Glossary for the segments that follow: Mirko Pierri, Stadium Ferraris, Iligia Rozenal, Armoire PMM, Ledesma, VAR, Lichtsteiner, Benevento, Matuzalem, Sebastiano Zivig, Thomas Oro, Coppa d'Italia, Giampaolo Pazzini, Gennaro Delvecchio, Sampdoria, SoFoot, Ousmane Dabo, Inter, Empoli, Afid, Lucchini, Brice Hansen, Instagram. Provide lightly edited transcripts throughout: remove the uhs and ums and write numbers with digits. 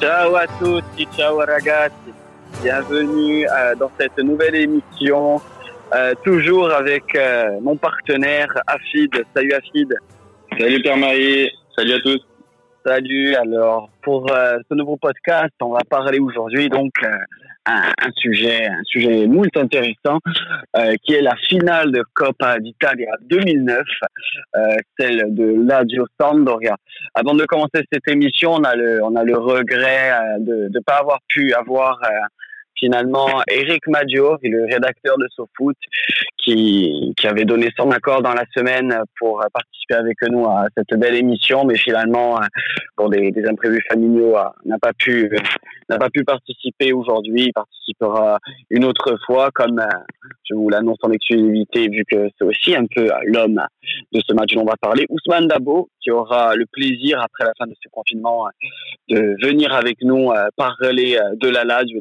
Ciao à tous, ciao ragazzi. Bienvenue dans cette nouvelle émission, toujours avec mon partenaire Afid. Salut Afid. Salut Pierre-Marie, salut à tous. Salut, alors pour ce nouveau podcast, on va parler aujourd'hui donc un sujet moult intéressant qui est la finale de Coppa d'Italia 2009, celle de Lazio Sampdoria. Avant de commencer cette émission, on a le regret de ne pas avoir pu avoir finalement Eric Maggiore, le rédacteur de SoFoot, qui avait donné son accord dans la semaine pour participer avec nous à cette belle émission, mais finalement, pour des imprévus familiaux, n'a pas pu participer aujourd'hui. Il participera une autre fois, comme je vous l'annonce en exclusivité, vu que c'est aussi un peu l'homme de ce match dont on va parler, Ousmane Dabo, qui aura le plaisir, après la fin de ce confinement, de venir avec nous parler de la Lazio,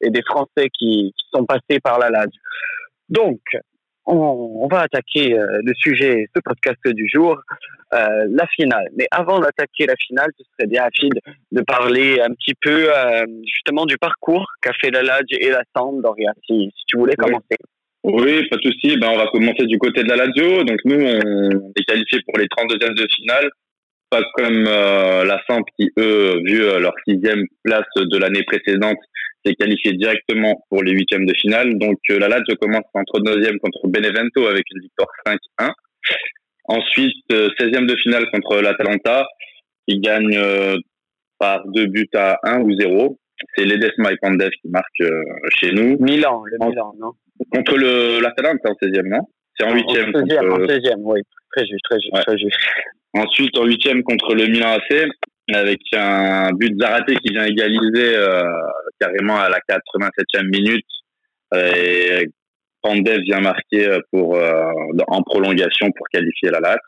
des Français qui sont passés par la Lazio. Donc, on va attaquer le sujet, ce podcast du jour, la finale. Mais avant d'attaquer la finale, ce serait bien, Afid, de parler un petit peu justement du parcours qu'a fait la Lazio et la Sampdoria, si tu voulais commencer. Oui, pas de souci. Ben, on va commencer du côté de la Lazio. Donc nous, on est qualifiés pour les 32e de finale, pas comme la Samp qui, eux, vu leur 6e place de l'année précédente, s'est qualifiée directement pour les 8e de finale. Donc la Lazio commence en 39e contre Benevento avec une victoire 5-1. Ensuite, 16e de finale contre l'Atalanta, qui gagne par 2-1 ou 0. C'est Ledesma et Pandev qui marquent chez nous. Milan, non? Contre l'Atalanta, c'est en 16e, non? C'est en 8e. En 16e, oui. Très juste. Ensuite, en 8e contre le Milan AC, avec un but de Zárate qui vient égaliser carrément à la 87e minute. Et Pandev vient marquer en prolongation pour qualifier la Lazio.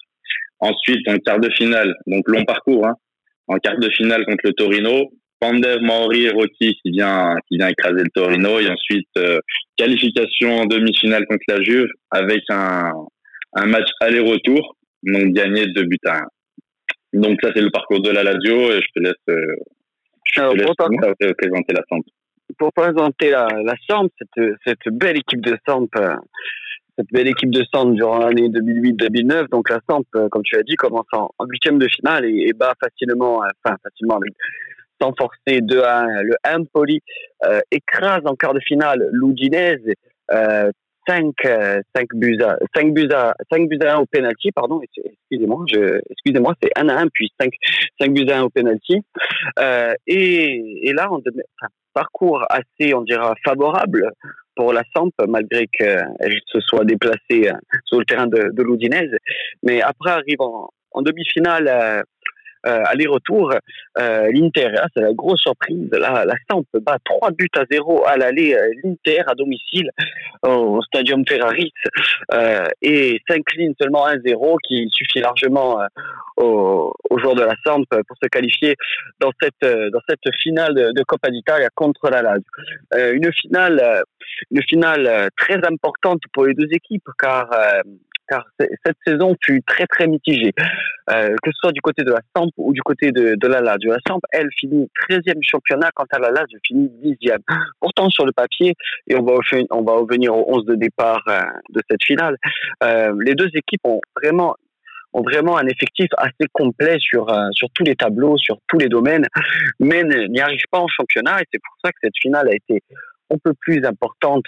Ensuite, en quart de finale, donc long parcours, hein, en quart de finale contre le Torino, Pandev, Maori et Rocchi qui vient écraser le Torino. Et ensuite, qualification en demi-finale contre la Juve avec un match aller-retour, donc gagné 2-1. Donc ça, c'est le parcours de la Lazio et je te laisse, présenter la Samp. Pour présenter la Samp, cette belle équipe de Samp, durant l'année 2008-2009. Donc la Samp, comme tu as dit, commence en 8e de finale et bat facilement avec... sans forcer 2-1, le Empoli écrase en quart de finale l'Udinese 5 buts à 1 au penalty, pardon, excusez-moi, c'est 1-1 puis 5 buts à 1 au penalty. Et là, parcours assez, on dira, favorable pour la Samp, malgré qu'elle se soit déplacée sur le terrain de l'Udinese. Mais après arrive en demi-finale. Aller-retour, l'Inter, hein, c'est la grosse surprise. La Samp bat 3-0 à l'aller, l'Inter à domicile au Stadium Ferraris et s'incline seulement 1-0, qui suffit largement aux joueurs de la Samp pour se qualifier dans cette finale de Coppa d'Italia contre la Lazio. Une finale très importante pour les deux équipes, car cette saison fut très très mitigée, que ce soit du côté de la Samp ou du côté de la Lazio. La Samp, elle, finit 13e du championnat, quant à la Lazio, finit 10e. Pourtant, sur le papier, et on va revenir au 11 de départ de cette finale, les deux équipes ont vraiment un effectif assez complet sur tous les tableaux, sur tous les domaines, mais n'y arrivent pas en championnat, et c'est pour ça que cette finale a été... un peu plus importante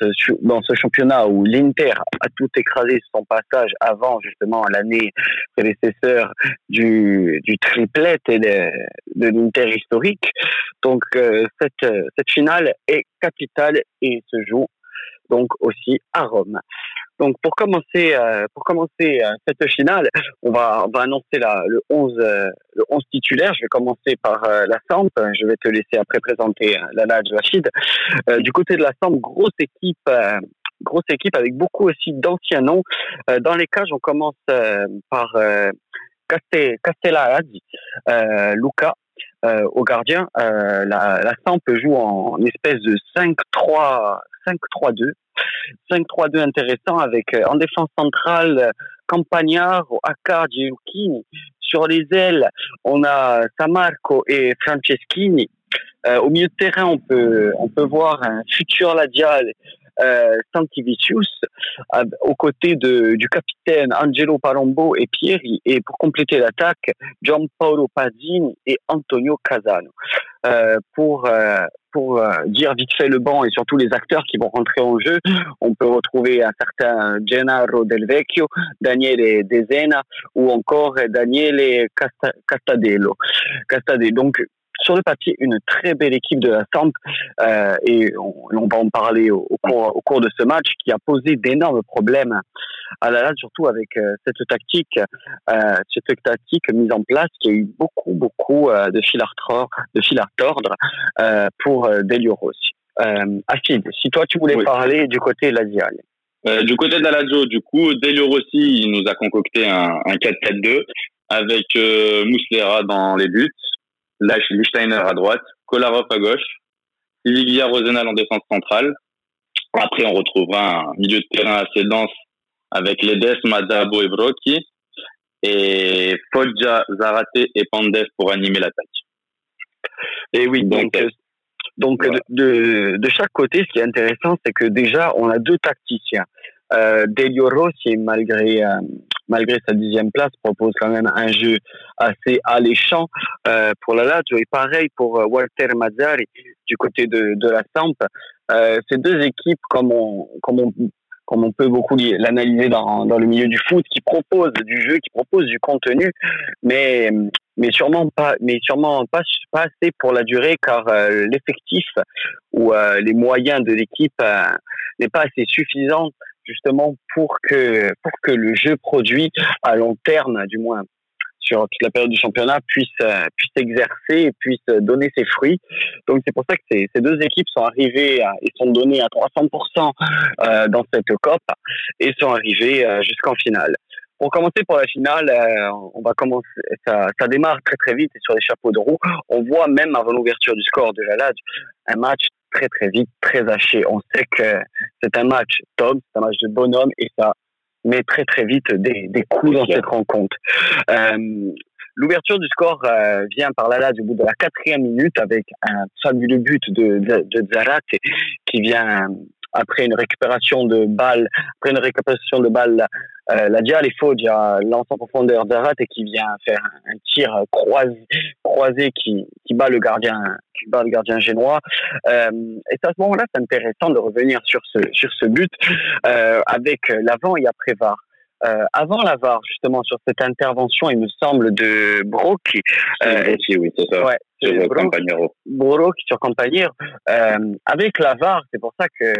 dans ce championnat où l'Inter a tout écrasé son passage avant justement l'année prédécesseur du triplette et de l'Inter historique. Donc cette finale est capitale et se joue donc aussi à Rome. Donc pour commencer cette finale, on va annoncer le 11 titulaire. Je vais commencer par la Samp. Je vais te laisser après présenter la Lazio, Rachid. Du côté de la Samp, grosse équipe avec beaucoup aussi d'anciens noms. Dans les cages, on commence par Castella Ladji, Luca au gardien. La Samp joue en espèce de 5-3-2. 5-3-2 intéressant avec en défense centrale Campagnaro, Accardi et Lucchini. Sur les ailes, on a Sammarco et Franceschini. Au milieu de terrain, on peut voir un futur Ladial Santivicius aux côtés du capitaine Angelo Palombo et Pierre-Marie, et pour compléter l'attaque, Giampaolo Pazzini et Antonio Cassano. Pour dire vite fait le banc et surtout les acteurs qui vont rentrer en jeu, on peut retrouver un certain Gennaro Delvecchio, Daniele De Zena ou encore Daniele Castadello. Donc, sur le papier, une très belle équipe de la Samp, et on va en parler au cours de ce match, qui a posé d'énormes problèmes à la Lazio, surtout avec cette tactique mise en place, qui a eu beaucoup de fil à retordre pour Delio Rossi. Afid, si toi tu voulais parler du côté lazial. Du côté de la Lazio, du coup, Delio Rossi, il nous a concocté un 4-4-2 avec Muslera dans les buts, Lichtsteiner à droite, Kolarov à gauche, Iligia Rozenal en défense centrale. Après, on retrouvera un milieu de terrain assez dense avec Ledesma, Dabo et Rocchi, et Foggia, Zárate et Pandev pour animer l'attaque. Et oui, donc voilà. de chaque côté, ce qui est intéressant, c'est que déjà, on a deux tacticiens. Delio Rossi, malgré sa 10e place, propose quand même un jeu assez alléchant pour la Lazio. Et pareil pour Walter Mazzarri du côté de la Samp. Ces deux équipes, comme on peut beaucoup l'analyser dans le milieu du foot, qui proposent du jeu, qui proposent du contenu, mais sûrement pas assez pour la durée, car l'effectif ou les moyens de l'équipe n'est pas assez suffisant justement pour que le jeu produit à long terme, du moins sur toute la période du championnat, puisse s'exercer et puisse donner ses fruits. Donc c'est pour ça que ces deux équipes sont arrivées et sont données à 300% dans cette Coupe et sont arrivées jusqu'en finale. Pour commencer pour la finale, on va commencer. Ça démarre très très vite et sur les chapeaux de roue. On voit même avant l'ouverture du score de la Lazio un match très très vite, très haché. On sait que c'est un match top, c'est un match de bonhomme, et ça met très très vite des coups dans cette rencontre. L'ouverture du score vient par la Lazio au bout de la 4e minute avec un fabuleux but de Zárate qui vient après une récupération de balle. Après une récupération de balle, Laziale et Foggia lance en profondeur Zárate et qui vient faire un tir croisé qui bat le gardien génois. Et à ce moment-là, c'est intéressant de revenir sur ce but avec l'avant et après VAR. Avant la VAR, justement, sur cette intervention, il me semble, de Brocchi. Oui, c'est ça. Ouais, sur Campagnaro. Brocchi sur Campagnaro. Avec la VAR, c'est pour ça que,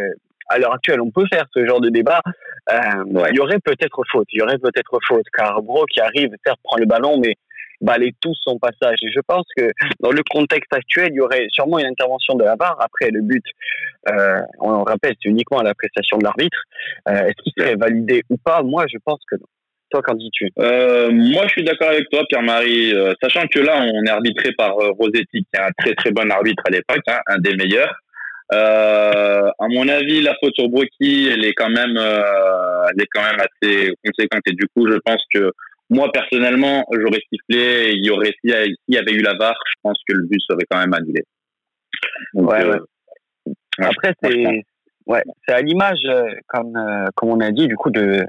à l'heure actuelle, on peut faire ce genre de débat. Il y aurait peut-être faute. Car Brocchi arrive, certes, prend le ballon, mais balaye tout son passage. Et je pense que dans le contexte actuel, il y aurait sûrement une intervention de la VAR après le but. On rappelle, c'est uniquement à l'appréciation de l'arbitre. Est-ce qu'il serait validé ou pas ? Moi, je pense que non. Toi, qu'en dis-tu ? Moi, je suis d'accord avec toi, Pierre-Marie. Sachant que là, on est arbitré par Rosetti, qui est un très très bon arbitre à l'époque, hein, un des meilleurs. À mon avis, la faute sur Brocchi, elle est quand même assez conséquente. Et du coup, je pense que moi, personnellement, j'aurais sifflé. S'il y avait eu la VAR, je pense que le but serait quand même annulé. Donc, après, c'est à l'image, comme on a dit, du coup, de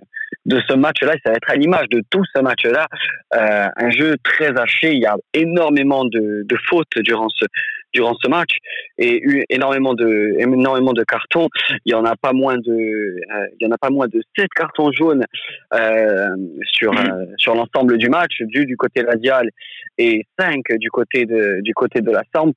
ce match-là. Ça va être à l'image de tout ce match-là. Un jeu très haché. Il y a énormément de fautes durant ce match et eu énormément de cartons. Il y en a pas moins de 7 cartons jaunes sur l'ensemble du match, du côté lazial et 5 du côté de la Samp.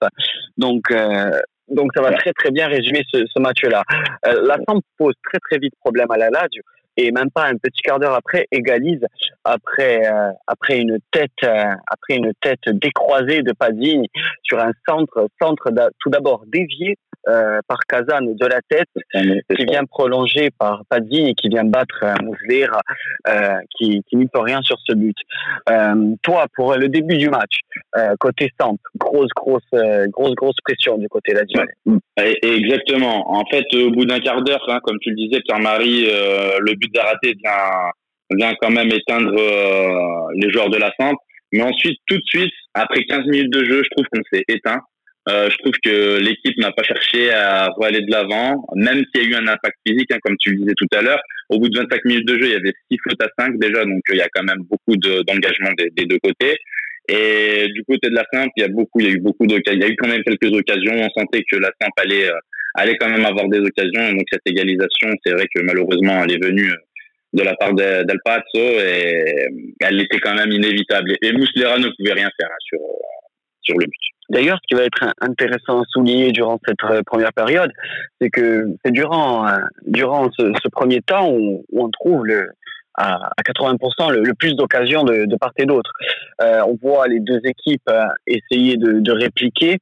Donc ça va très très bien résumer ce match-là. La Samp pose très très vite problème à la Lazio. Et même pas un petit quart d'heure après, égalise après une tête décroisée de Pazzini sur un centre tout d'abord dévié par Cassano de la tête, qui vient prolonger par Pazzini et qui vient battre Muslera, qui n'y peut rien sur ce but. Toi, pour le début du match, côté Samp, grosse pression du côté lazio. Exactement. En fait, au bout d'un quart d'heure, hein, comme tu le disais, Pierre-Marie, le but Zárate vient quand même éteindre les joueurs de la Samp. Mais ensuite, tout de suite, après 15 minutes de jeu, je trouve qu'on s'est éteint. Je trouve que l'équipe n'a pas cherché à aller de l'avant, même s'il y a eu un impact physique, hein, comme tu le disais tout à l'heure. Au bout de 25 minutes de jeu, il y avait 6 fautes à 5 déjà, donc il y a quand même beaucoup d'engagement des deux côtés. Et du côté de la Samp, il y a eu quand même quelques occasions. On sentait que la Samp allait quand même avoir des occasions. Et donc cette égalisation, c'est vrai que malheureusement, elle est venue de la part d'El Pazzo et elle était quand même inévitable. Et Muslera ne pouvait rien faire sur le but. D'ailleurs, ce qui va être intéressant à souligner durant cette première période, c'est que c'est durant ce premier temps où on trouve à 80% le plus d'occasions de part et d'autre. On voit les deux équipes essayer de répliquer,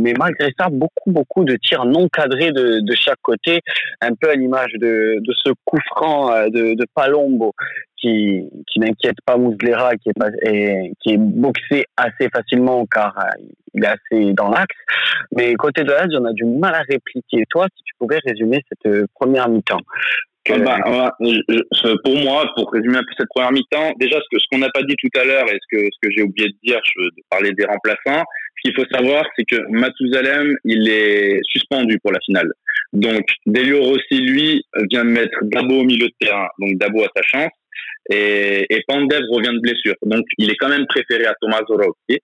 mais malgré ça, beaucoup de tirs non cadrés de chaque côté, un peu à l'image de ce coup franc de Palombo qui n'inquiète pas Muslera, qui est boxé assez facilement car il est assez dans l'axe. Mais côté de Ladji, on a du mal à répliquer. Toi, si tu pouvais résumer cette première mi-temps. Pour moi, pour résumer un peu cette première mi-temps, déjà ce qu'on n'a pas dit tout à l'heure et ce que j'ai oublié de dire, je veux parler des remplaçants. Ce qu'il faut savoir, c'est que Matuzalem, il est suspendu pour la finale. Donc Delio Rossi, lui, vient de mettre Dabo au milieu de terrain. Donc Dabo a sa chance et Pandev revient de blessure. Donc il est quand même préféré à Thomas Oro. Okay.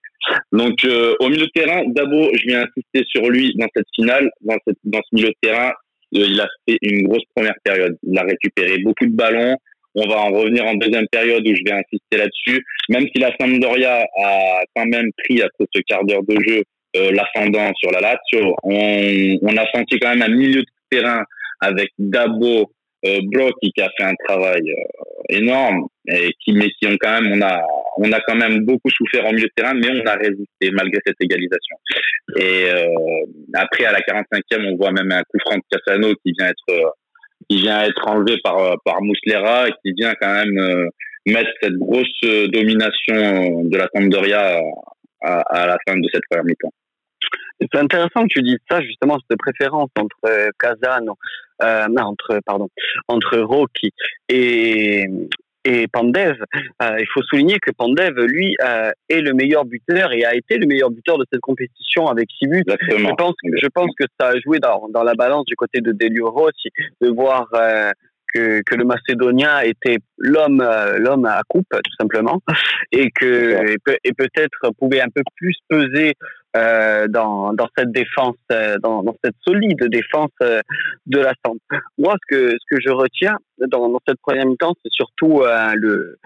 Donc au milieu de terrain, Dabo, je viens insister sur lui dans cette finale, dans ce milieu de terrain. Il a fait une grosse première période. Il a récupéré beaucoup de ballons. On va en revenir en deuxième période où je vais insister là-dessus. Même si la Sampdoria a quand même pris, après ce quart d'heure de jeu, l'ascendant sur la Lazio, on a senti quand même un milieu de terrain avec Dabo, Brocchi qui a fait un travail énorme et on a quand même beaucoup souffert en milieu de terrain, mais on a résisté malgré cette égalisation. Et après à la 45e, on voit même un coup franc de Cassano qui vient être enlevé par Muslera et qui vient quand même mettre cette grosse domination de la Sampdoria à la fin de cette première mi-temps. C'est intéressant que tu dises ça, justement, cette préférence entre Cassano, entre Rocchi et Pandev. Il faut souligner que Pandev, lui, est le meilleur buteur et a été le meilleur buteur de cette compétition avec 6 buts. Exactement. Je pense que ça a joué dans la balance du côté de Delio Rossi de voir que le Macédonien était l'homme à coupe, tout simplement, et que et peut-être pouvait un peu plus peser dans cette défense, dans cette solide défense de la Samp. Moi, ce que je retiens dans cette première mi-temps, c'est surtout le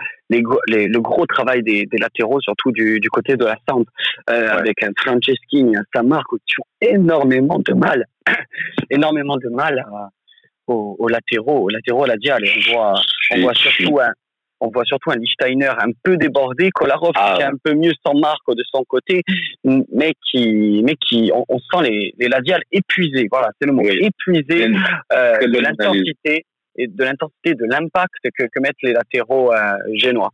gros travail des latéraux, surtout du côté de la Samp, avec un Franceschini, un Sammarco qui ont énormément de mal aux latéraux, à la diale. On voit surtout un Lichtsteiner un peu débordé, Kolarov qui est un peu mieux sans marque de son côté, mais qui on sent les Ladiales épuisés. Voilà, c'est le mot, épuisés de l'intensité et de l'impact que mettent les latéraux génois.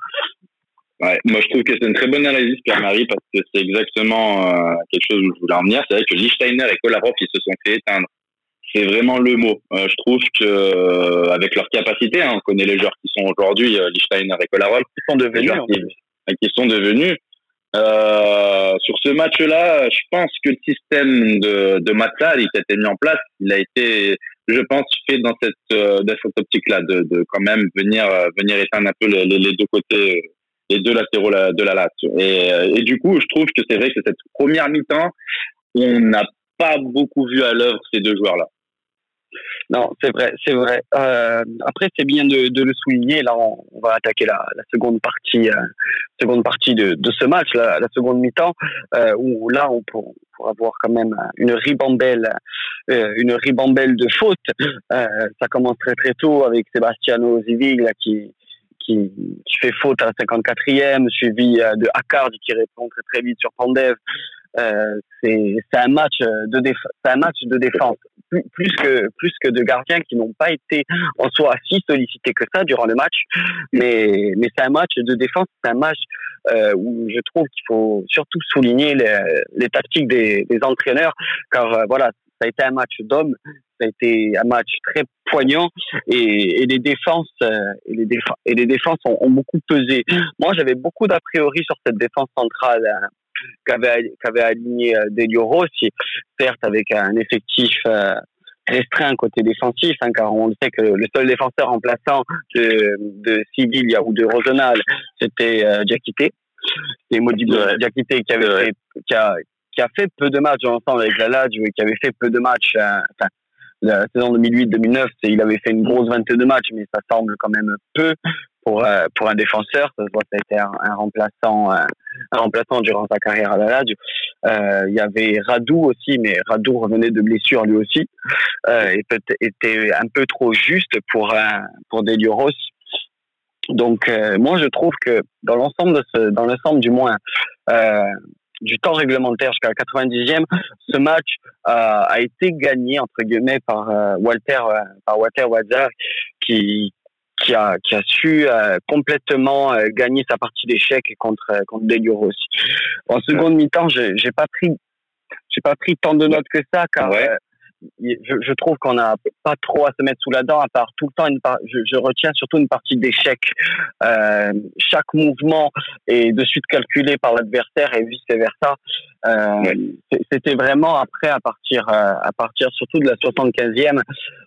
Ouais, moi je trouve que c'est une très bonne analyse, Pierre-Marie, parce que c'est exactement quelque chose où je voulais en venir. C'est vrai que Lichtsteiner et Kolarov, ils se sont fait éteindre. C'est vraiment le mot. Je trouve que avec leur capacité, on connaît les joueurs qui sont aujourd'hui, Lichtsteiner et Kolarov, qui sont devenus. Sur ce match-là, je pense que le système de Mazzarri qui a été mis en place, il a été, je pense, fait dans cette optique-là, de quand même venir éteindre un peu les deux côtés, les deux latéraux de la Lazio. Et du coup, je trouve que c'est vrai que cette première mi-temps, on n'a pas beaucoup vu à l'œuvre ces deux joueurs-là. Non, c'est vrai. Après, c'est bien de le souligner. Là, on va attaquer la seconde partie de ce match, la seconde mi-temps, où là, on pourra voir quand même une ribambelle de fautes. Ça commence très très tôt avec Sebastiano Zivig là qui fait faute à la 54e, suivi de Accardi qui répond très très vite sur Pandev. C'est un match de défense plus que de gardiens qui n'ont pas été en soi si sollicités que ça durant le match, mais c'est un match de défense, c'est un match où je trouve qu'il faut surtout souligner les tactiques des entraîneurs, car voilà, Ça a été un match d'hommes, ça a été un match très poignant et les défenses ont beaucoup pesé. Moi, j'avais beaucoup d'a priori sur cette défense centrale qu'avait aligné Delio Rossi, certes avec un effectif restreint côté défensif, hein, car on le sait que le seul défenseur remplaçant de Siviglia ou de Rozenal, c'était Diakité. C'est Maudit Diakité qui a fait peu de matchs ensemble avec la Lazio et qui avait fait peu de matchs. La saison 2008-2009, il avait fait une grosse 22 matchs, mais ça semble quand même peu pour un défenseur. Ça se voit que ça a été un remplaçant durant sa carrière à la Lazio. Il y avait Radou aussi, mais Radou revenait de blessure lui aussi et était un peu trop juste pour Delio Rossi. Donc moi je trouve que dans l'ensemble du moins du temps réglementaire jusqu'à la 90e, ce match a été gagné entre guillemets par Walter Mazzarri qui a su complètement gagner sa partie d'échec contre Delio Rossi. En seconde mi-temps, j'ai pas pris tant de notes que ça car je trouve qu'on n'a pas trop à se mettre sous la dent, à part tout le temps je retiens surtout une partie d'échec. Chaque mouvement est de suite calculé par l'adversaire et vice versa. C'était vraiment après à partir surtout de la 75e,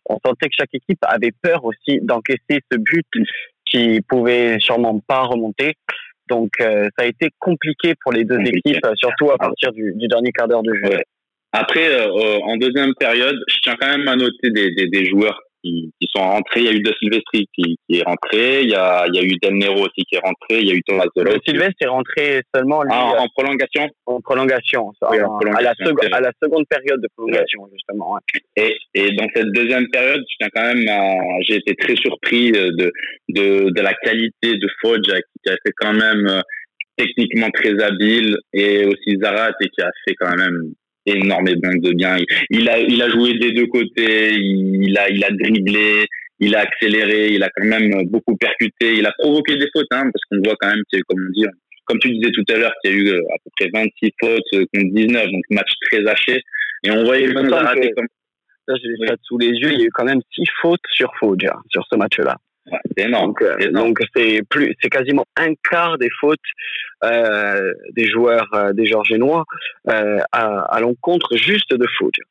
on sentait que chaque équipe avait peur aussi d'encaisser ce but qui pouvait sûrement pas remonter. Donc ça a été compliqué pour les deux équipes, surtout à partir du dernier quart d'heure de jeu. Ouais. Après, en deuxième période, je tiens quand même à noter des joueurs qui sont rentrés. Il y a eu De Silvestri qui est rentré. Il y a eu Del Nero aussi qui est rentré. Il y a eu Thomas Oro. De Silvestri est rentré seulement en prolongation. En prolongation. Oui, en prolongation. À la seconde période de prolongation, justement. Ouais. Et dans cette deuxième période, je tiens quand même j'ai été très surpris de la qualité de Foggia qui a fait quand même techniquement très habile, et aussi Zárate qui a fait quand même énormément de bien. Il a joué des deux côtés, il a dribblé, il a accéléré, il a quand même beaucoup percuté, il a provoqué des fautes, hein, parce qu'on voit quand même qu'il y a eu, comme tu disais tout à l'heure, qu'il y a eu à peu près 26 fautes contre 19, donc match très haché, et on voyait même Zárate comme ça, j'ai les stats sous les yeux, il y a eu quand même 6 fautes sur Foggia sur ce match-là. Ouais, c'est énorme. Donc c'est quasiment un quart des fautes des joueurs des Giorgénois à l'encontre juste de Foggia.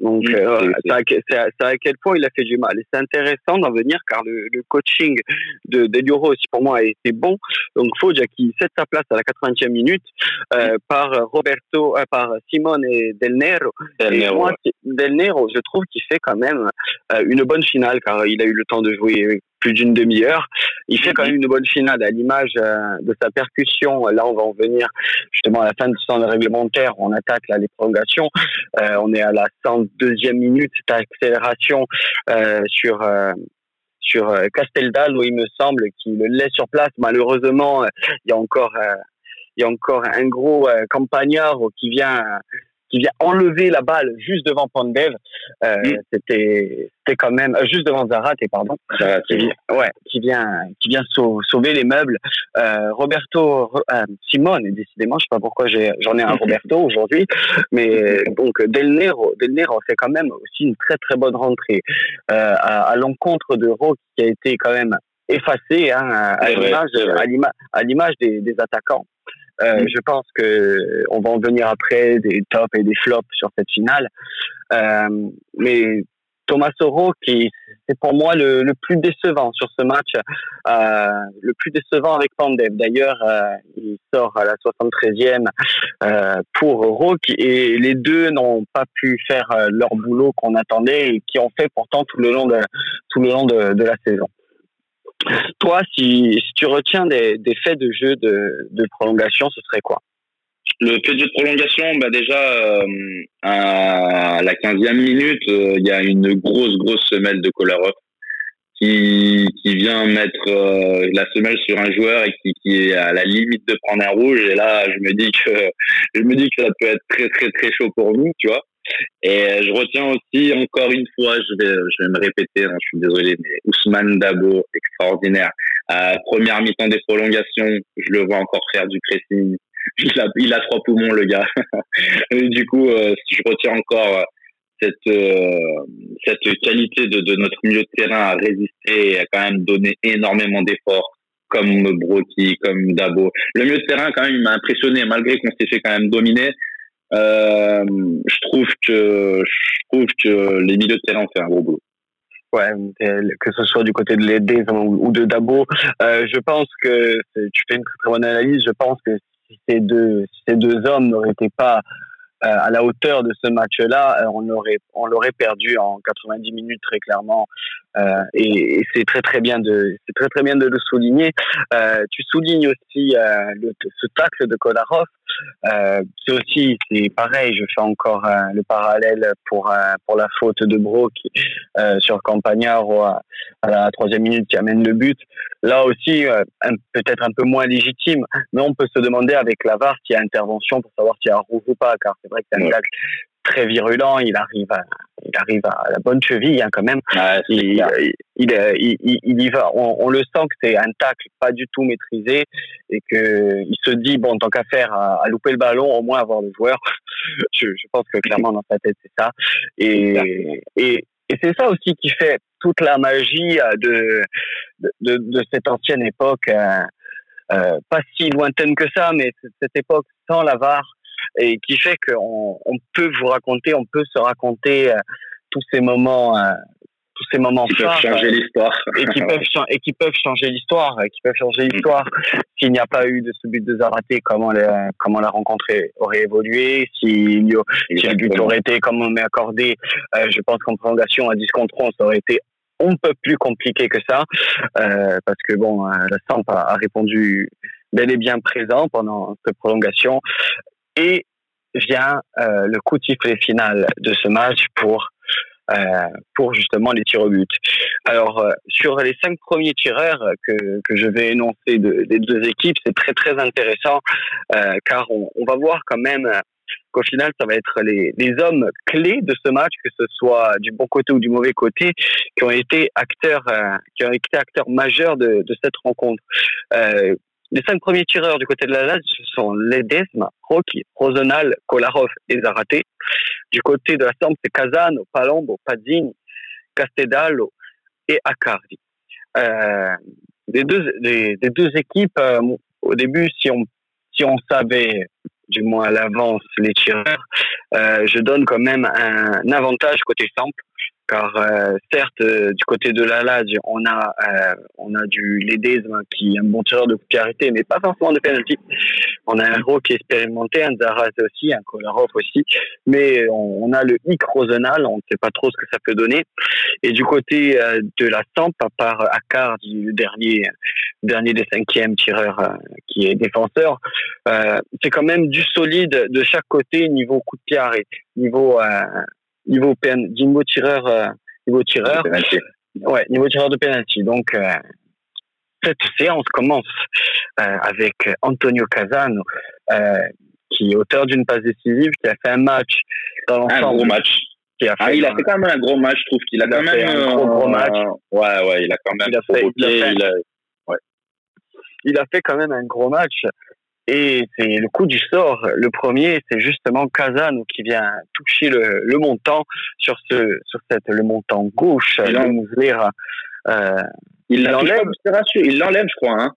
Donc c'est à quel point il a fait du mal. Et c'est intéressant d'en venir car le coaching de Delio Rossi pour moi a été bon. Donc Foggia qui cède sa place à la 80e minute par Simone Del Nero. Del Nero, je trouve qu'il fait quand même une bonne finale car il a eu le temps de jouer plus d'une demi-heure. Il fait quand même une bonne finale à l'image de sa percussion. Là, on va en venir justement à la fin du temps réglementaire. On attaque là les prolongations. On est à la 102e minute, cette accélération sur Casteldal où il me semble qu'il le laisse sur place. Malheureusement, il y a encore un gros Campagnaro qui vient enlever la balle juste devant Pandev. C'était quand même juste devant Zárate, pardon. Qui vient sauver les meubles. Simone, décidément, je sais pas pourquoi j'en ai un Roberto aujourd'hui, mais donc Del Nero fait quand même aussi une très très bonne rentrée à l'encontre de Rocchi qui a été quand même effacé à l'image des attaquants. Je pense que on va en venir après des tops et des flops sur cette finale. Mais Thomas Oro, qui c'est pour moi le plus décevant sur ce match, le plus décevant avec Pandev. D'ailleurs, il sort à la 73e pour Rocchi et les deux n'ont pas pu faire leur boulot qu'on attendait et qui ont fait pourtant tout le long de la saison. Toi, si tu retiens des faits de jeu de prolongation, ce serait quoi? Le fait de prolongation, bah déjà à la 15e minute, il y a une grosse semelle de Kolarov qui vient mettre la semelle sur un joueur et qui est à la limite de prendre un rouge. Et là, je me dis que ça peut être très très très chaud pour nous, tu vois. Et je retiens aussi, encore une fois, je vais me répéter, hein, je suis désolé, mais Ousmane Dabo, extraordinaire. Première mi-temps des prolongations, je le vois encore faire du pressing. Il a 3 poumons, le gars. Et du coup, je retiens encore cette qualité de notre milieu de terrain à résister et à quand même donner énormément d'efforts, comme Brocchi, comme Dabo. Le milieu de terrain, quand même, il m'a impressionné, malgré qu'on s'est fait quand même dominer. Je trouve que les milieux de terrain ont fait un gros boulot. Ouais, que ce soit du côté de Ledesma ou de Dabo, je pense que tu fais une très bonne analyse. Je pense que si ces deux hommes n'auraient pas à la hauteur de ce match-là, on l'aurait perdu en 90 minutes très clairement. Et c'est très très bien de le souligner. Tu soulignes aussi ce tacle de Kolarov. C'est pareil, je fais encore le parallèle pour la faute de Bro sur Campagnaro à la 3e minute qui amène le but. Là aussi, peut-être un peu moins légitime, mais on peut se demander avec la VAR s'il y a intervention pour savoir s'il y a rouge ou pas, car c'est vrai que c'est un tacle très virulent, il arrive à la bonne cheville hein, quand même. Ouais, il y va. On le sent que c'est un tacle pas du tout maîtrisé et que il se dit bon, tant qu'à faire à louper le ballon, au moins avoir le joueur. je pense que clairement dans sa tête c'est ça. Et c'est ça aussi qui fait toute la magie de cette ancienne époque, pas si lointaine que ça, mais cette époque sans la VAR. Et qui fait qu'on peut se raconter tous ces moments forts et qui peuvent changer l'histoire s'il n'y a pas eu de ce but de Zárate, comment la rencontre aurait évolué, si le but aurait été comme on m'a accordé, je pense qu'en prolongation à 10-11 ça aurait été un peu plus compliqué que ça, parce que bon, la Samp a répondu bel et bien présent pendant cette prolongation. Et vient le coup de sifflet final de ce match pour justement les tirs au but. Alors, sur les 5 premiers tireurs que je vais énoncer des deux équipes, c'est très très intéressant, car on va voir quand même qu'au final, ça va être les hommes clés de ce match, que ce soit du bon côté ou du mauvais côté, qui ont été acteurs majeurs de cette rencontre. Les 5 premiers tireurs du côté de la Lazio, ce sont Ledesma, Rocchi, Rozenal, Kolarov et Zárate. Du côté de la Samp, c'est Cassano, Palombo, Pazzini, Castella Ladji et Accardi. Des deux équipes, au début, si on savait du moins à l'avance les tireurs, je donne quand même un avantage côté Samp. Car certes, du côté de la Lazio, on a du Ledesma qui est un bon tireur de coup de arrêté, mais pas forcément de penalty. On a un Rocchi expérimenté, un Zárate aussi, un Kolarov aussi, mais on a le hic Rozenal, on ne sait pas trop ce que ça peut donner. Et du côté de la Samp, à part Accardi, le dernier des 5e tireurs qui est défenseur, c'est quand même du solide de chaque côté niveau coup de pied arrêté, niveau tireur de penalty. Ouais, niveau tireur de penalty. Donc cette séance commence avec Antonio Cassano, qui est auteur d'une passe décisive, qui a fait un match dans l'ensemble. Un gros match. Il a fait quand même un gros match, je trouve qu'il a quand même un gros match. Ouais, il a quand même il a fait quand même un gros match. Et c'est le coup du sort. Le premier, c'est justement Cassano qui vient toucher le montant sur le montant gauche. Muslera, il l'enlève. Il l'enlève, je crois. Hein.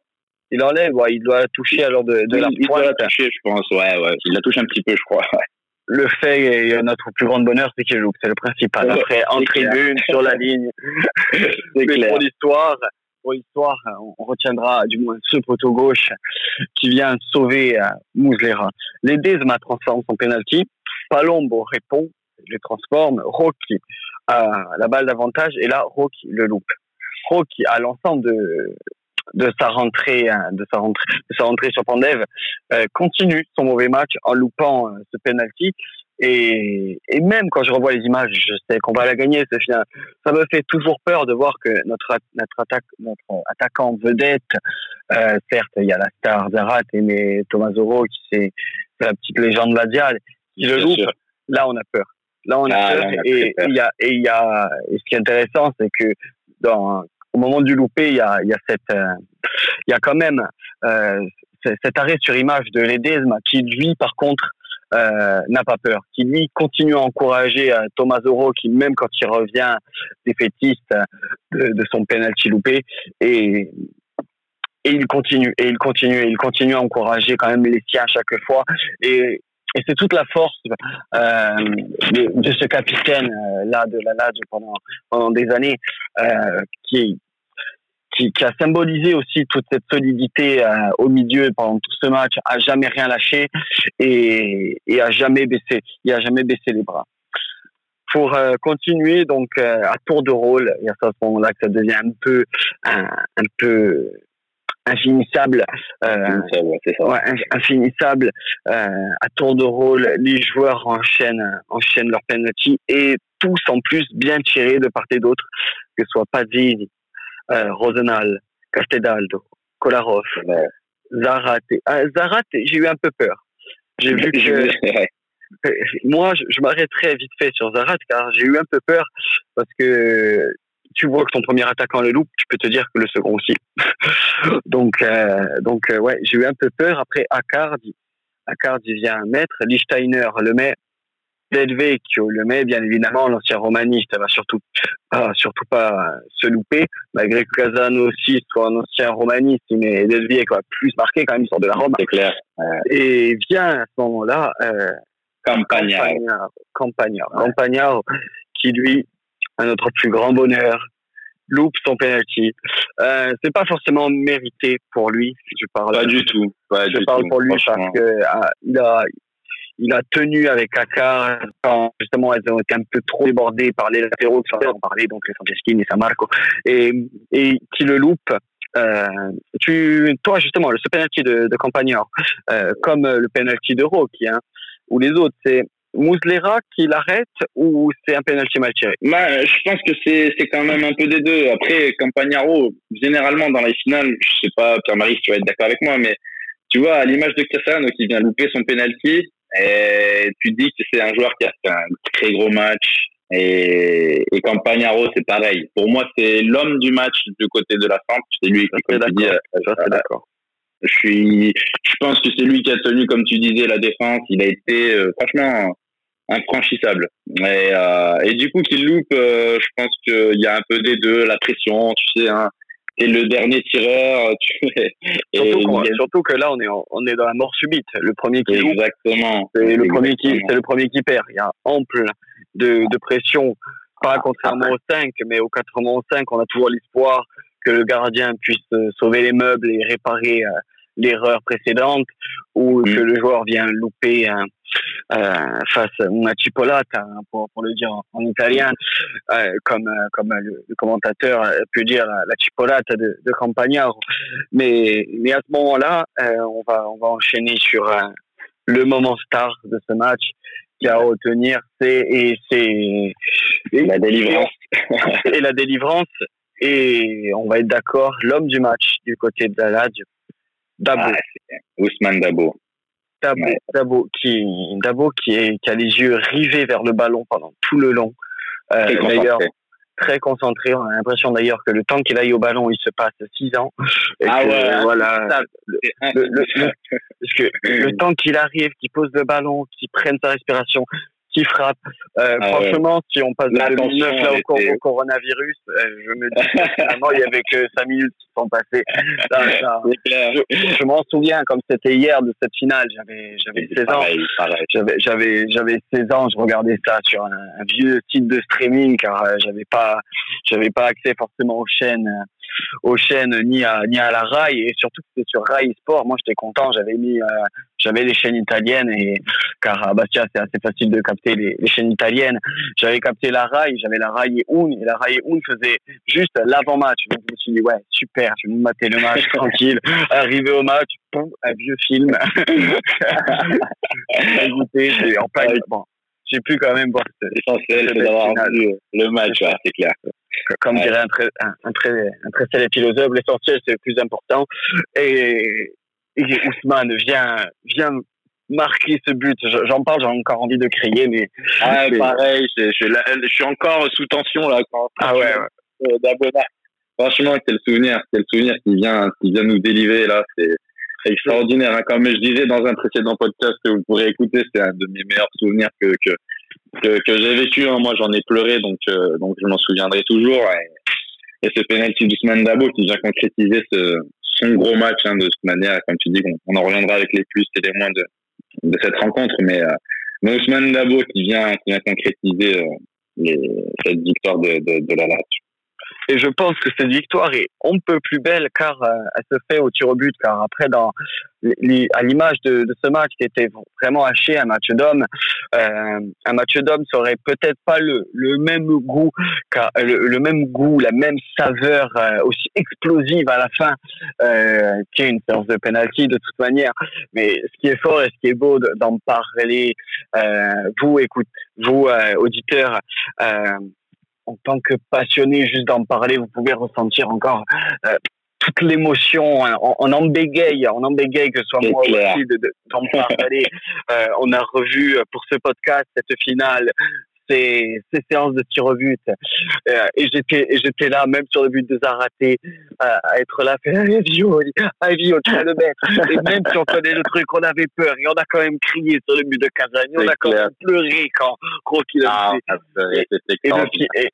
Il l'enlève. Ouais, il doit la toucher alors de la pointe. Il doit la toucher, je pense. Ouais. Il la touche un petit peu, je crois. Ouais. Le fait et notre plus grand bonheur, c'est qu'il loupe. C'est le principal. Ouais, après, en tribune, sur la ligne, c'est clair. Pour l'histoire, on retiendra du moins ce poteau gauche qui vient sauver Muslera. Ledesma transforme son penalty. Palombo répond, le transforme. Rocchi a la balle d'avantage et là Rocchi le loupe. Rocchi à l'ensemble de sa rentrée sur Pandev continue son mauvais match en loupant ce penalty. Et même quand je revois les images, je sais qu'on va la gagner, ce final. Ça me fait toujours peur de voir que notre attaquant vedette, certes, il y a la star Zárate, mais Thomas Oro, qui c'est la petite légende mondiale, qui le loupe. Sûr. Là, on a peur. Et ce qui est intéressant, c'est que au moment du loupé, il y a quand même cet arrêt sur image de Ledesma qui, lui, par contre, n'a pas peur, qui lui continue à encourager Thomas Oro, qui même quand il revient défaitiste de son penalty loupé, et il continue à encourager quand même les siens à chaque fois, et c'est toute la force de ce capitaine là de la Lazio pendant des années, qui a symbolisé aussi toute cette solidité au milieu pendant tout ce match, à jamais rien lâché et à jamais baisser, il a jamais baissé les bras. Pour continuer donc à tour de rôle, il y a ça à ce moment-là que ça devient un peu infinissable, infinissable à tour de rôle. Les joueurs enchaînent leurs penalty et tous en plus bien tirés de part et d'autre, que ce soit Pazzini, Rozenal, Castella Ladji, Kolarov, Zárate. Zárate, j'ai eu un peu peur. J'ai vu que moi, je m'arrêterai vite fait sur Zárate car j'ai eu un peu peur parce que tu vois que ton premier attaquant le loupe, tu peux te dire que le second aussi. donc ouais, j'ai eu un peu peur. Après Accardi vient mettre, Lichtsteiner le met, Delvecchio le met, bien évidemment, l'ancien romaniste, elle va surtout pas se louper, malgré que Cassano aussi soit un ancien romaniste, mais Delvecchio va plus marquer quand même, il sort de la Rome. C'est clair. Et vient à ce moment-là Campagnaro, qui lui, à notre plus grand bonheur, loupe son penalty. C'est pas forcément mérité pour lui, si je parle. Pas du tout. Je parle pour lui parce que il a tenu avec Akar quand justement elles ont été un peu trop débordées par les latéraux, on parlait donc les Franceschini et Sammarco, et qui le loupe. Toi justement, ce penalty de Campagnaro, comme le penalty de Rocchi, hein, ou les autres, c'est Muslera qui l'arrête ou c'est un penalty mal tiré? Bah, je pense que c'est quand même un peu des deux. Après, Campagnaro, généralement dans les finales, je sais pas, Pierre-Marie, si tu vas être d'accord avec moi, mais tu vois, à l'image de Cassano qui vient louper son penalty, et tu dis que c'est un joueur qui a fait un très gros match, et Campagnaro c'est pareil. Pour moi, c'est l'homme du match du côté de la Samp, c'est lui qui, comme tu dis, d'accord. Je pense que c'est lui qui a tenu, comme tu disais, la défense. Il a été franchement infranchissable. Et du coup, qu'il loupe, je pense qu'il y a un peu des deux, la pression, tu sais, hein. T'es le dernier tireur. Surtout que là, on est dans la mort subite. Le premier qui joue, c'est le premier qui perd. Il y a ample de pression, pas contrairement aux 5, mais aux 85, on a toujours l'espoir que le gardien puisse sauver les meubles et réparer l'erreur précédente, ou que le joueur vient louper face à una cipollata, pour le dire en italien, comme le commentateur peut dire la cipollata de Campagnaro. Mais à ce moment-là, on va enchaîner sur le moment star de ce match, qui a à retenir, c'est la délivrance. Et la délivrance. Et on va être d'accord, l'homme du match du côté de la Lazio, Dabo. Ousmane Dabo. Dabo qui a les yeux rivés vers le ballon pendant tout le long. D'ailleurs, très concentré. On a l'impression d'ailleurs que le temps qu'il aille au ballon, il se passe 6 ans. Le temps qu'il arrive, qu'il pose le ballon, qu'il prenne sa respiration, qui frappe. Franchement, ouais. Si on passe de 2009 là au coronavirus, je me dis que finalement, il n'y avait que 5 minutes qui sont passées. Là, je m'en souviens, comme c'était hier de cette finale, j'avais 16 ans. J'avais 16 ans, je regardais ça sur un vieux site de streaming, car j'avais pas accès forcément aux chaînes ni à la Rai, et surtout que c'était sur Rai Sport. Moi j'étais content, j'avais les chaînes italiennes, et car à Bastia c'est assez facile de capter les chaînes italiennes. J'avais capté la Rai, j'avais la Rai et Une, et la Rai et Une faisait juste l'avant-match, donc je me suis dit ouais super, je vais me mater le match tranquille. Arrivé au match, boum, un vieux film. J'ai en plein, bon, j'ai pu quand même voir l'essentiel, c'est d'avoir rendu le match, ouais, c'est clair. Comme dirait un très célèbre philosophe, l'essentiel c'est le plus important. Et Ousmane vient marquer ce but. J'en parle, j'ai encore envie de crier, mais. Ah, mais pareil, je suis encore sous tension là. Franchement, c'est le souvenir qui vient nous délivrer là. C'est extraordinaire. Hein. Comme je disais dans un précédent podcast que vous pourrez écouter, c'est un de mes meilleurs souvenirs que j'ai vécu. Hein. Moi, j'en ai pleuré, donc je m'en souviendrai toujours. Et ce penalty d'Ousmane Dabo qui vient concrétiser son gros match, hein, de toute manière. Comme tu dis, on en reviendra avec les plus et les moins de cette rencontre. Mais Ousmane Dabo qui vient concrétiser cette victoire de la Lazio. Et je pense que cette victoire est on ne peut plus belle car elle se fait au tir au but. Car après, à l'image de ce match qui était vraiment haché, un match d'homme serait peut-être pas le même goût, la même saveur aussi explosive à la fin qu'est une séance de penalty de toute manière. Mais ce qui est fort et ce qui est beau d'en parler, vous auditeurs. En tant que passionné, juste d'en parler, vous pouvez ressentir encore toute l'émotion. On en bégaye, que ce soit moi aussi, d'en parler. On a revu pour ce podcast, cette finale, ces séances de tir au but. Et j'étais là, même sur le but de Zárate, à être là, allez, on tient le mettre. Et même si on connaît le truc, on avait peur. Et on a quand même crié sur le but de Cassano. On a quand même pleuré quand Rocchi l'a fait.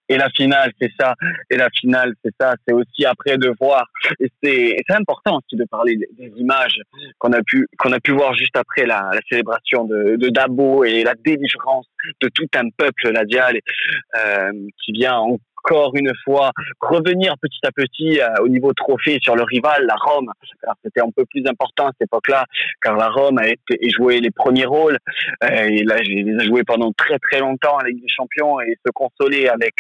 Et la finale, c'est ça. C'est aussi après de voir. Et c'est important aussi de parler des images qu'on a pu voir juste après la célébration de Dabo et la délivrance de tout un peuple ladial qui vient encore une fois revenir petit à petit au niveau trophée sur le rival, la Rome. Alors, c'était un peu plus important à cette époque-là, car la Rome a joué les premiers rôles. Et là, elle les a joués pendant très très longtemps à la Ligue des Champions et se consoler avec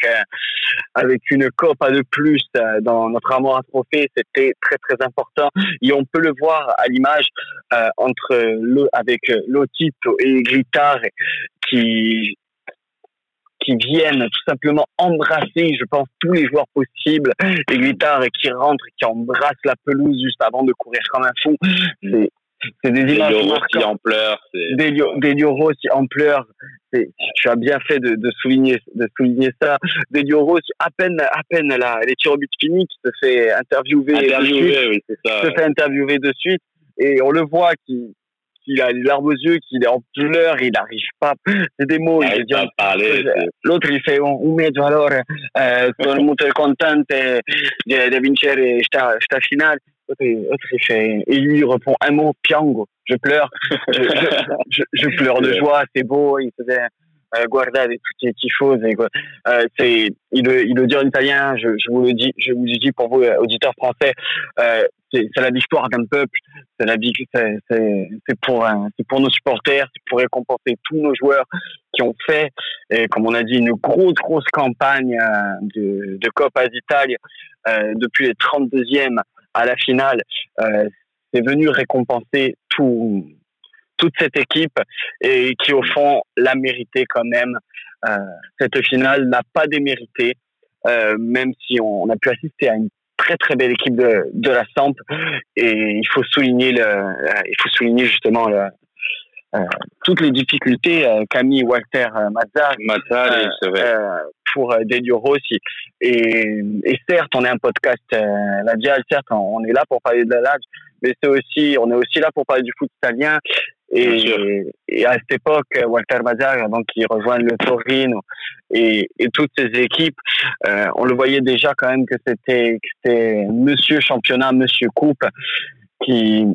une Coppa de plus dans notre armoire à trophées, c'était très très important. Et on peut le voir à l'image avec Lotito et Gritar qui viennent tout simplement embrasser, je pense, tous les joueurs possibles. Et Guitare qui rentre, qui embrasse la pelouse juste avant de courir comme un fou. C'est des images marquantes. Delio Rossi en pleurs. Tu as bien fait de souligner ça. Delio Rossi, à peine les tirs au but finis, qui se fait interviewer de suite. Et on le voit qu'il a les larmes aux yeux, qu'il est en pleurs, il n'arrive pas. C'est des mots. Il dit, l'autre, il fait un mezzo alors, sono molto contente de vincere esta finale. L'autre, il fait, et lui, il répond un mot, piango. Je pleure. Je pleure de joie, c'est beau. Il faisait guardare toutes les petites choses. Il le dit en italien, je vous le dis pour vous, auditeurs français. C'est la victoire d'un peuple, c'est pour nos supporters, c'est pour récompenser tous nos joueurs qui ont fait, et comme on a dit, une grosse campagne de Coppa d'Italia depuis les 32e à la finale. C'est venu récompenser toute cette équipe et qui au fond l'a mérité quand même. Cette finale n'a pas démérité, même si on a pu assister à une très très belle équipe de la Samp, et il faut souligner justement toutes les difficultés qu'a mis Walter Mazzarri pour Delio Rossi. Et certes, on est un podcast Ladial, certes on est là pour parler de la Ladial, mais on est aussi là pour parler du foot italien. Et à cette époque, Walter Mazzarri, avant qu'il rejoigne le Torino et toutes ses équipes, on le voyait déjà quand même que c'était Monsieur Championnat, Monsieur Coupe, qui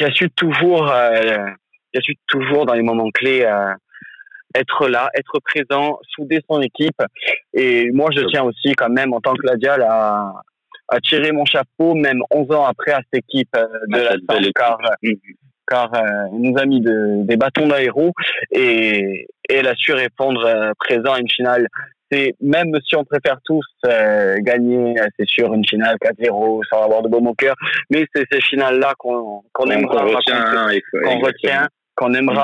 a su toujours dans les moments clés être là, être présent, souder son équipe. Et moi, je tiens aussi quand même en tant que Ladial à tirer mon chapeau, même 11 ans après, à cette équipe de la Samp, car il nous a mis des bâtons d'aéro et elle a su répondre présent à une finale. C'est, même si on préfère tous gagner, c'est sûr, une finale 4-0 sans avoir de baume au cœur, mais c'est ces finales-là qu'on aimera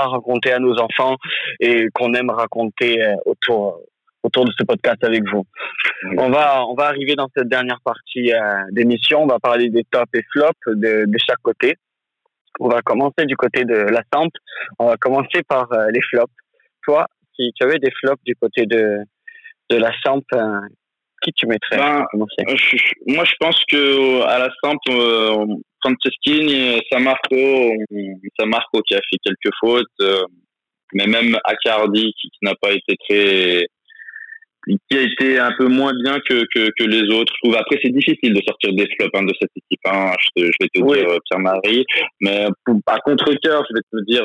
raconter à nos enfants et qu'on aime raconter autour de ce podcast avec vous. On va arriver dans cette dernière partie d'émission. On va parler des tops et flops de chaque côté. On va commencer du côté de la Samp. On va commencer par les flops. Toi, si tu avais des flops du côté de la Samp, qui tu mettrais? Moi, je pense que à la Samp, Franceschini, Sammarco qui a fait quelques fautes, mais même Accardi qui n'a pas été très, qui a été un peu moins bien que les autres, je trouve. Après, c'est difficile de sortir des flops de cette équipe, je vais te dire, oui, Pierre-Marie, mais à contre-cœur, je vais te dire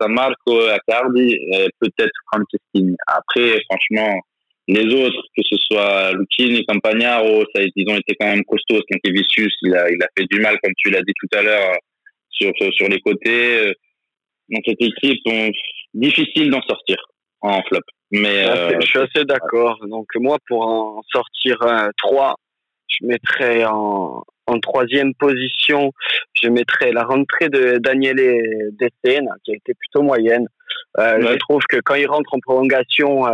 Sammarco, Accardi et peut-être Franceschini. Après, franchement, les autres, que ce soit Lucchini, Campagnaro, ils ont été quand même costauds. Vicius, il a fait du mal, comme tu l'as dit tout à l'heure, sur les côtés. Donc cette équipe, difficile d'en sortir en flop. Mais je suis assez d'accord. Donc moi, pour en sortir 3, je mettrais en 3e position, je mettrais la rentrée de Daniele Dessena, qui a été plutôt moyenne. Ouais. Je trouve que quand il rentre en prolongation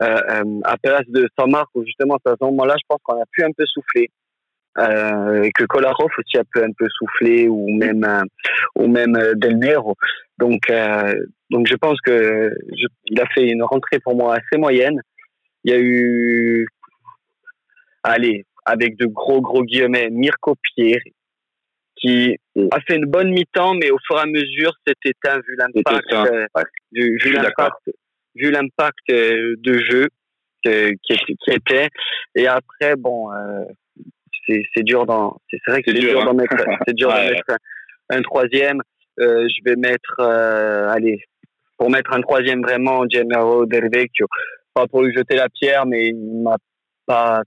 à place de Sammarco, justement, à ce moment-là, je pense qu'on a pu un peu souffler. Et que Kolarov aussi a pu un peu souffler, ou même Del Nero. Donc je pense que il a fait une rentrée pour moi assez moyenne. Il y a eu, avec de gros guillemets, Mirko Pierri, qui a fait une bonne mi-temps, mais au fur et à mesure, s'est éteint vu l'impact, vu l'impact de jeu qui était. Et après, c'est dur d'en mettre un 3e. Je vais mettre, pour mettre un 3e vraiment, Gennaro Delvecchio. Pas pour lui jeter la pierre, mais il m'a pas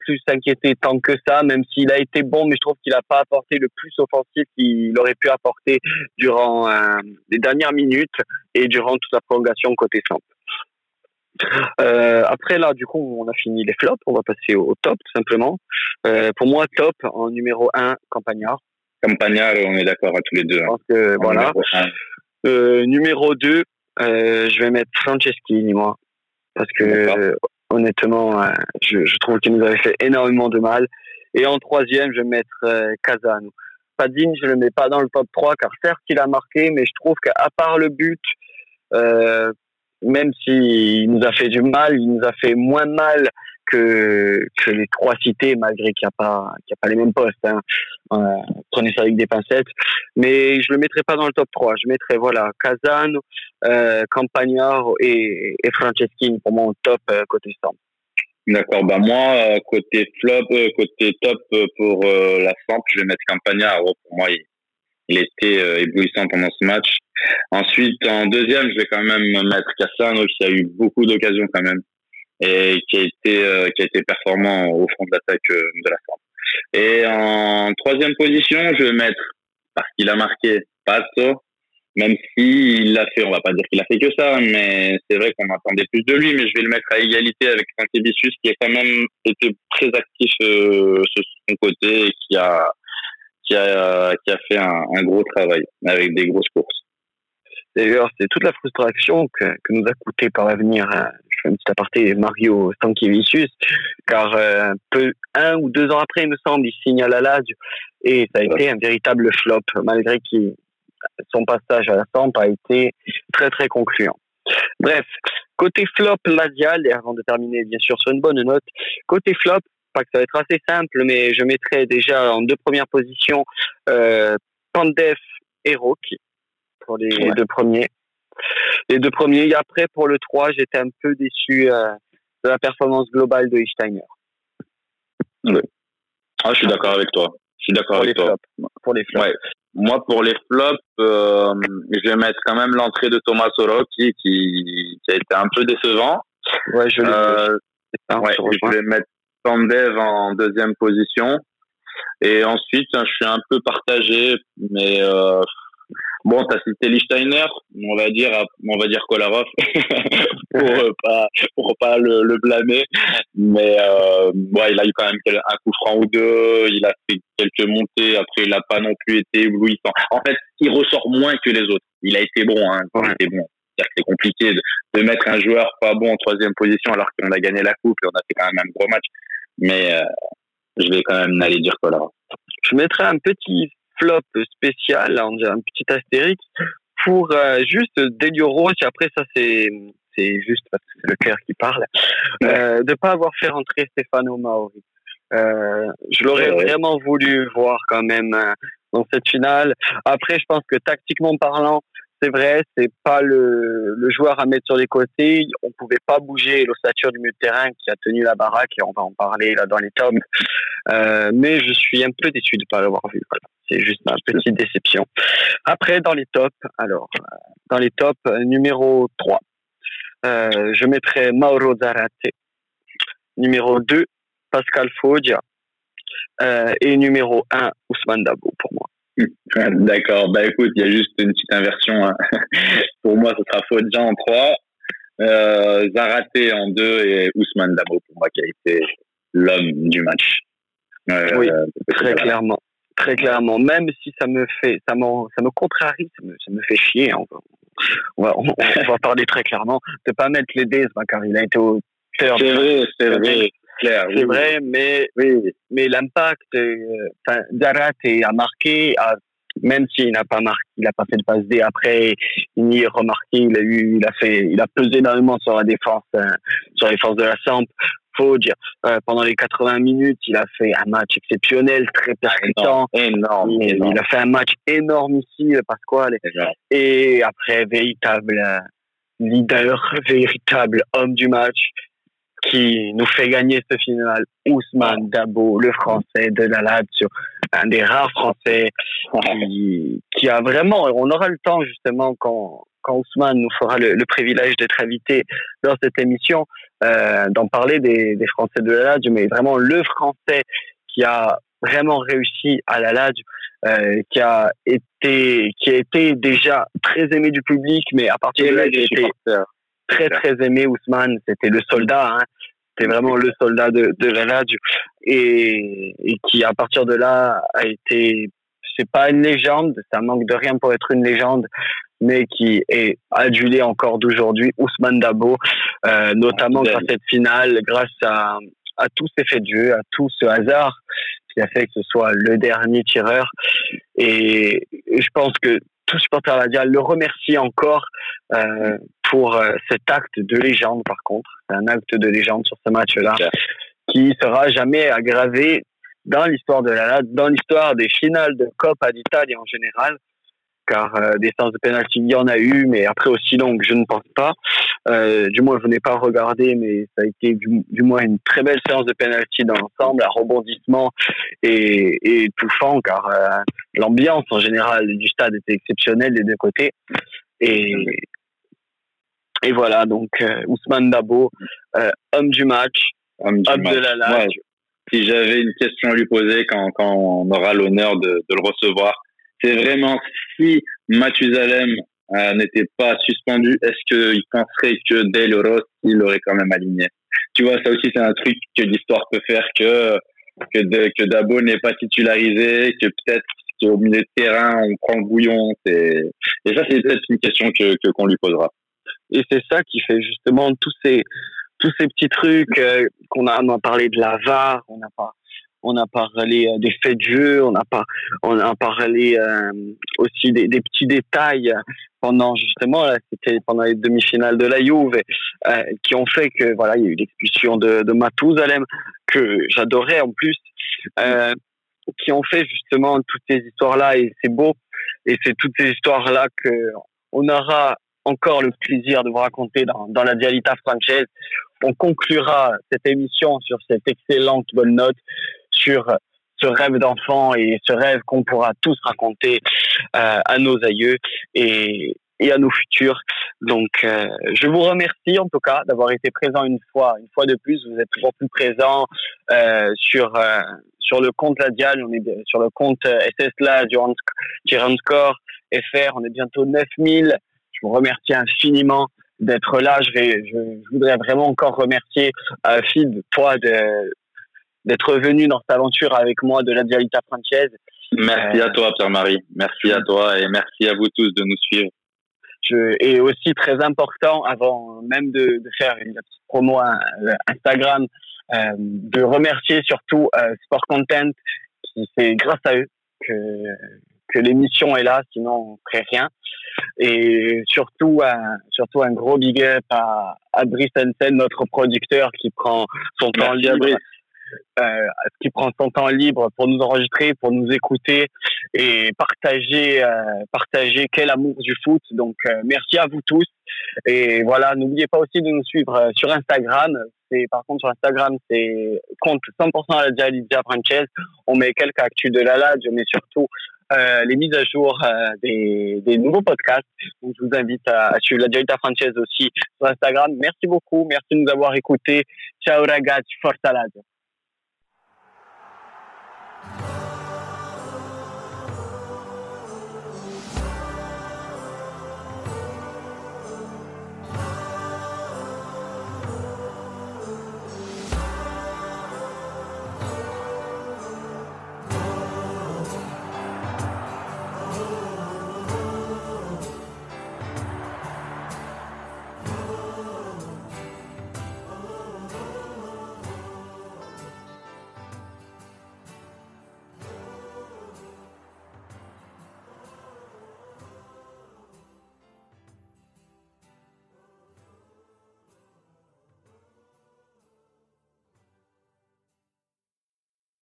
plus inquiété tant que ça, même s'il a été bon, mais je trouve qu'il n'a pas apporté le plus offensif qu'il aurait pu apporter durant les dernières minutes et durant toute la prolongation côté centre. Après, là, du coup, on a fini les flops, on va passer au top, tout simplement. Pour moi, top, en numéro 1, Campagnaro. Campagnaro, on est d'accord à tous les deux. Je pense que, voilà. Numéro 2, je vais mettre Franceschini, moi. Parce que, honnêtement, je trouve qu'il nous avait fait énormément de mal. Et en 3e, je vais mettre Cassano. Pazzini, je ne le mets pas dans le top 3, car certes, il a marqué, mais je trouve qu'à part le but, même s'il nous a fait du mal, il nous a fait moins mal que les 3 cités, malgré qu'il n'y a pas les mêmes postes. Prenez ça avec des pincettes. Mais je ne le mettrai pas dans le top 3. Je mettrai Cassano, Campagnaro et Franceschini pour moi au top côté Samp. D'accord. Bah moi, côté top pour la Samp, je vais mettre Campagnaro. Pour moi, il était éblouissant pendant ce match. Ensuite, en 2e, je vais quand même mettre Cassano, qui a eu beaucoup d'occasions quand même et qui a été performant au front d'attaque de la France. Et en 3e position, je vais mettre, parce qu'il a marqué, Pato, même s'il l'a fait, on va pas dire qu'il a fait que ça, mais c'est vrai qu'on attendait plus de lui, mais je vais le mettre à égalité avec Saint-Ebicius, qui a quand même été très actif sur son côté et qui a fait un gros travail avec des grosses courses. D'ailleurs, c'est toute la frustration que nous a coûté par l'avenir, je fais un petit aparté, Mario Stankiewicz, car 1 ou 2 ans après, il me semble, il signe à la Lazio, et ça a été un véritable flop, malgré que son passage à la Samp a été très très concluant. Bref, côté flop lazial, et avant de terminer bien sûr sur une bonne note, côté flop, pas que ça va être assez simple, mais je mettrai déjà en 2 premières positions Pandev et Rocchi, pour les 2 premiers. Les 2 premiers. Et après, pour le 3, j'étais un peu déçu de la performance globale de Lichtsteiner. Oui. Ah, je suis d'accord avec toi. Pour les flops. Ouais. Moi, pour les flops, je vais mettre quand même l'entrée de Thomas Oro qui a été un peu décevant. Ouais, je l'ai je vais mettre Pandev en 2e position. Et ensuite, je suis un peu partagé, mais... Bon, t'as cité Lichtsteiner, on va dire Kolarov pour pas le blâmer, mais il a eu quand même un coup franc ou 2, il a fait quelques montées, après il a pas non plus été éblouissant. En fait, il ressort moins que les autres. Il a été bon, C'est-à-dire que c'est compliqué de mettre un joueur pas bon en 3e position alors qu'on a gagné la coupe et on a fait quand même un gros match, mais je vais quand même aller dire Kolarov. Je mettrai un petit flop spécial, on dirait un petit astérix, pour juste Delio Rossi, après ça c'est juste parce que c'est le cœur qui parle, de ne pas avoir fait rentrer Stefano Maori. Je l'aurais vraiment voulu voir quand même dans cette finale. Après, je pense que tactiquement parlant, c'est vrai, c'est pas le joueur à mettre sur les côtés. On pouvait pas bouger l'ossature du milieu de terrain qui a tenu la baraque, et on va en parler là dans les tomes. Mais je suis un peu déçu de pas l'avoir vu. Voilà. C'est juste ma petite déception. Après, dans les tops, alors, dans les tops, numéro 3, je mettrai Mauro Zárate. Numéro 2, Pascal Foggia. Et numéro 1, Ousmane Dabo pour moi. D'accord, bah écoute, il y a juste une petite inversion, hein. Pour moi ce sera Foggia en 3, Zárate en 2 et Ousmane Dabo pour moi qui a été l'homme du match. Oui, très clairement, très clairement, même si ça me contrarie, ça me fait chier, hein. on va parler très clairement de pas mettre Ledesma car il a été au cœur. C'est vrai. Claire, c'est vrai, mais l'impact, Zárate a marqué, même s'il n'a pas marqué, il n'a pas fait de passe D. Après, il n'y est remarqué, il a pesé énormément sur la défense, sur les forces de la Samp. Faut dire, pendant les 80 minutes, il a fait un match exceptionnel, très percutant. Énorme. Il a fait un match énorme ici, Pasquale. Et après, véritable leader, véritable homme du match, qui nous fait gagner ce final, Ousmane Dabo, le Français de la Lazio, un des rares Français qui a vraiment, on aura le temps justement quand Ousmane nous fera le privilège d'être invité dans cette émission, d'en parler des Français de la Lazio, mais vraiment le Français qui a vraiment réussi à la Lazio, qui a été déjà très aimé du public, mais à partir de là, il a été très très aimé. Ousmane, c'était le soldat, hein. C'était vraiment le soldat de la Lazio, et qui à partir de là a été, c'est pas une légende, ça manque de rien pour être une légende, mais qui est adulé encore d'aujourd'hui, Ousmane Dabo, notamment grâce à cette finale, grâce à tous ces faits de jeu, à tout ce hasard qui a fait que ce soit le dernier tireur, et je pense que tout supporter lazien le remercie encore pour cet acte de légende. Par contre, c'est un acte de légende sur ce match-là qui sera jamais aggravé dans l'histoire de la Lazio, dans l'histoire des finales de Coppa d'Italia en général, car des séances de pénalty il y en a eu, mais après aussi longues, je ne pense pas. Du moins, je n'ai pas regardé, mais ça a été du moins une très belle séance de pénalty dans l'ensemble, à rebondissement et étouffant, car l'ambiance en général du stade était exceptionnelle des deux côtés. Et voilà, donc Ousmane Dabo, homme du match, homme du match. De la Lazio. Ouais. Si j'avais une question à lui poser quand on aura l'honneur de le recevoir, c'est vraiment si Mathusalem n'était pas suspendu, est-ce qu'il penserait que Delio Rossi l'aurait quand même aligné? Tu vois, ça aussi c'est un truc que l'histoire peut faire, que Dabo n'est pas titularisé, que peut-être qu'au milieu de terrain on prend le bouillon. Et ça c'est peut-être une question qu'on lui posera. Et c'est ça qui fait justement tous ces petits trucs on a parlé de la VAR, on a parlé des faits de jeu, on a parlé aussi des petits détails pendant justement là, c'était pendant les demi-finales de la Juve qui ont fait que voilà, il y a eu l'expulsion de Mathusalem que j'adorais en plus, qui ont fait justement toutes ces histoires-là, et c'est beau, et c'est toutes ces histoires-là que on aura encore le plaisir de vous raconter dans la Dialita Française. On conclura cette émission sur cette excellente bonne note, sur ce rêve d'enfant et ce rêve qu'on pourra tous raconter à nos aïeux et à nos futurs. Donc, je vous remercie en tout cas d'avoir été présent une fois de plus. Vous êtes toujours plus présent sur le compte Ladial, on est sur le compte SS Lazio_Score FR. On est bientôt 9000. Je vous remercie infiniment d'être là. Je voudrais vraiment encore remercier Afid d'être venu dans cette aventure avec moi de la Dialita Française. Merci à toi, Pierre-Marie. Merci à toi et merci à vous tous de nous suivre. Et aussi très important, avant même de faire une petite promo Instagram, de remercier surtout Sport Content, qui c'est grâce à eux que l'émission est là, sinon on ne ferait rien. Et surtout un gros big up à Brice Hansen, notre producteur qui prend son temps libre. qui prend son temps libre pour nous enregistrer, pour nous écouter et partager quel amour du foot. Donc merci à vous tous et voilà, n'oubliez pas aussi de nous suivre sur Instagram. C'est, par contre, sur Instagram, c'est compte 100% à Iligia Rozenal. On met quelques actus de la Ladji, mais surtout les mises à jour des nouveaux podcasts. Donc, je vous invite à suivre la Iligia Rozenal aussi sur Instagram. Merci beaucoup. Merci de nous avoir écoutés. Ciao ragazzi, forza Ladji.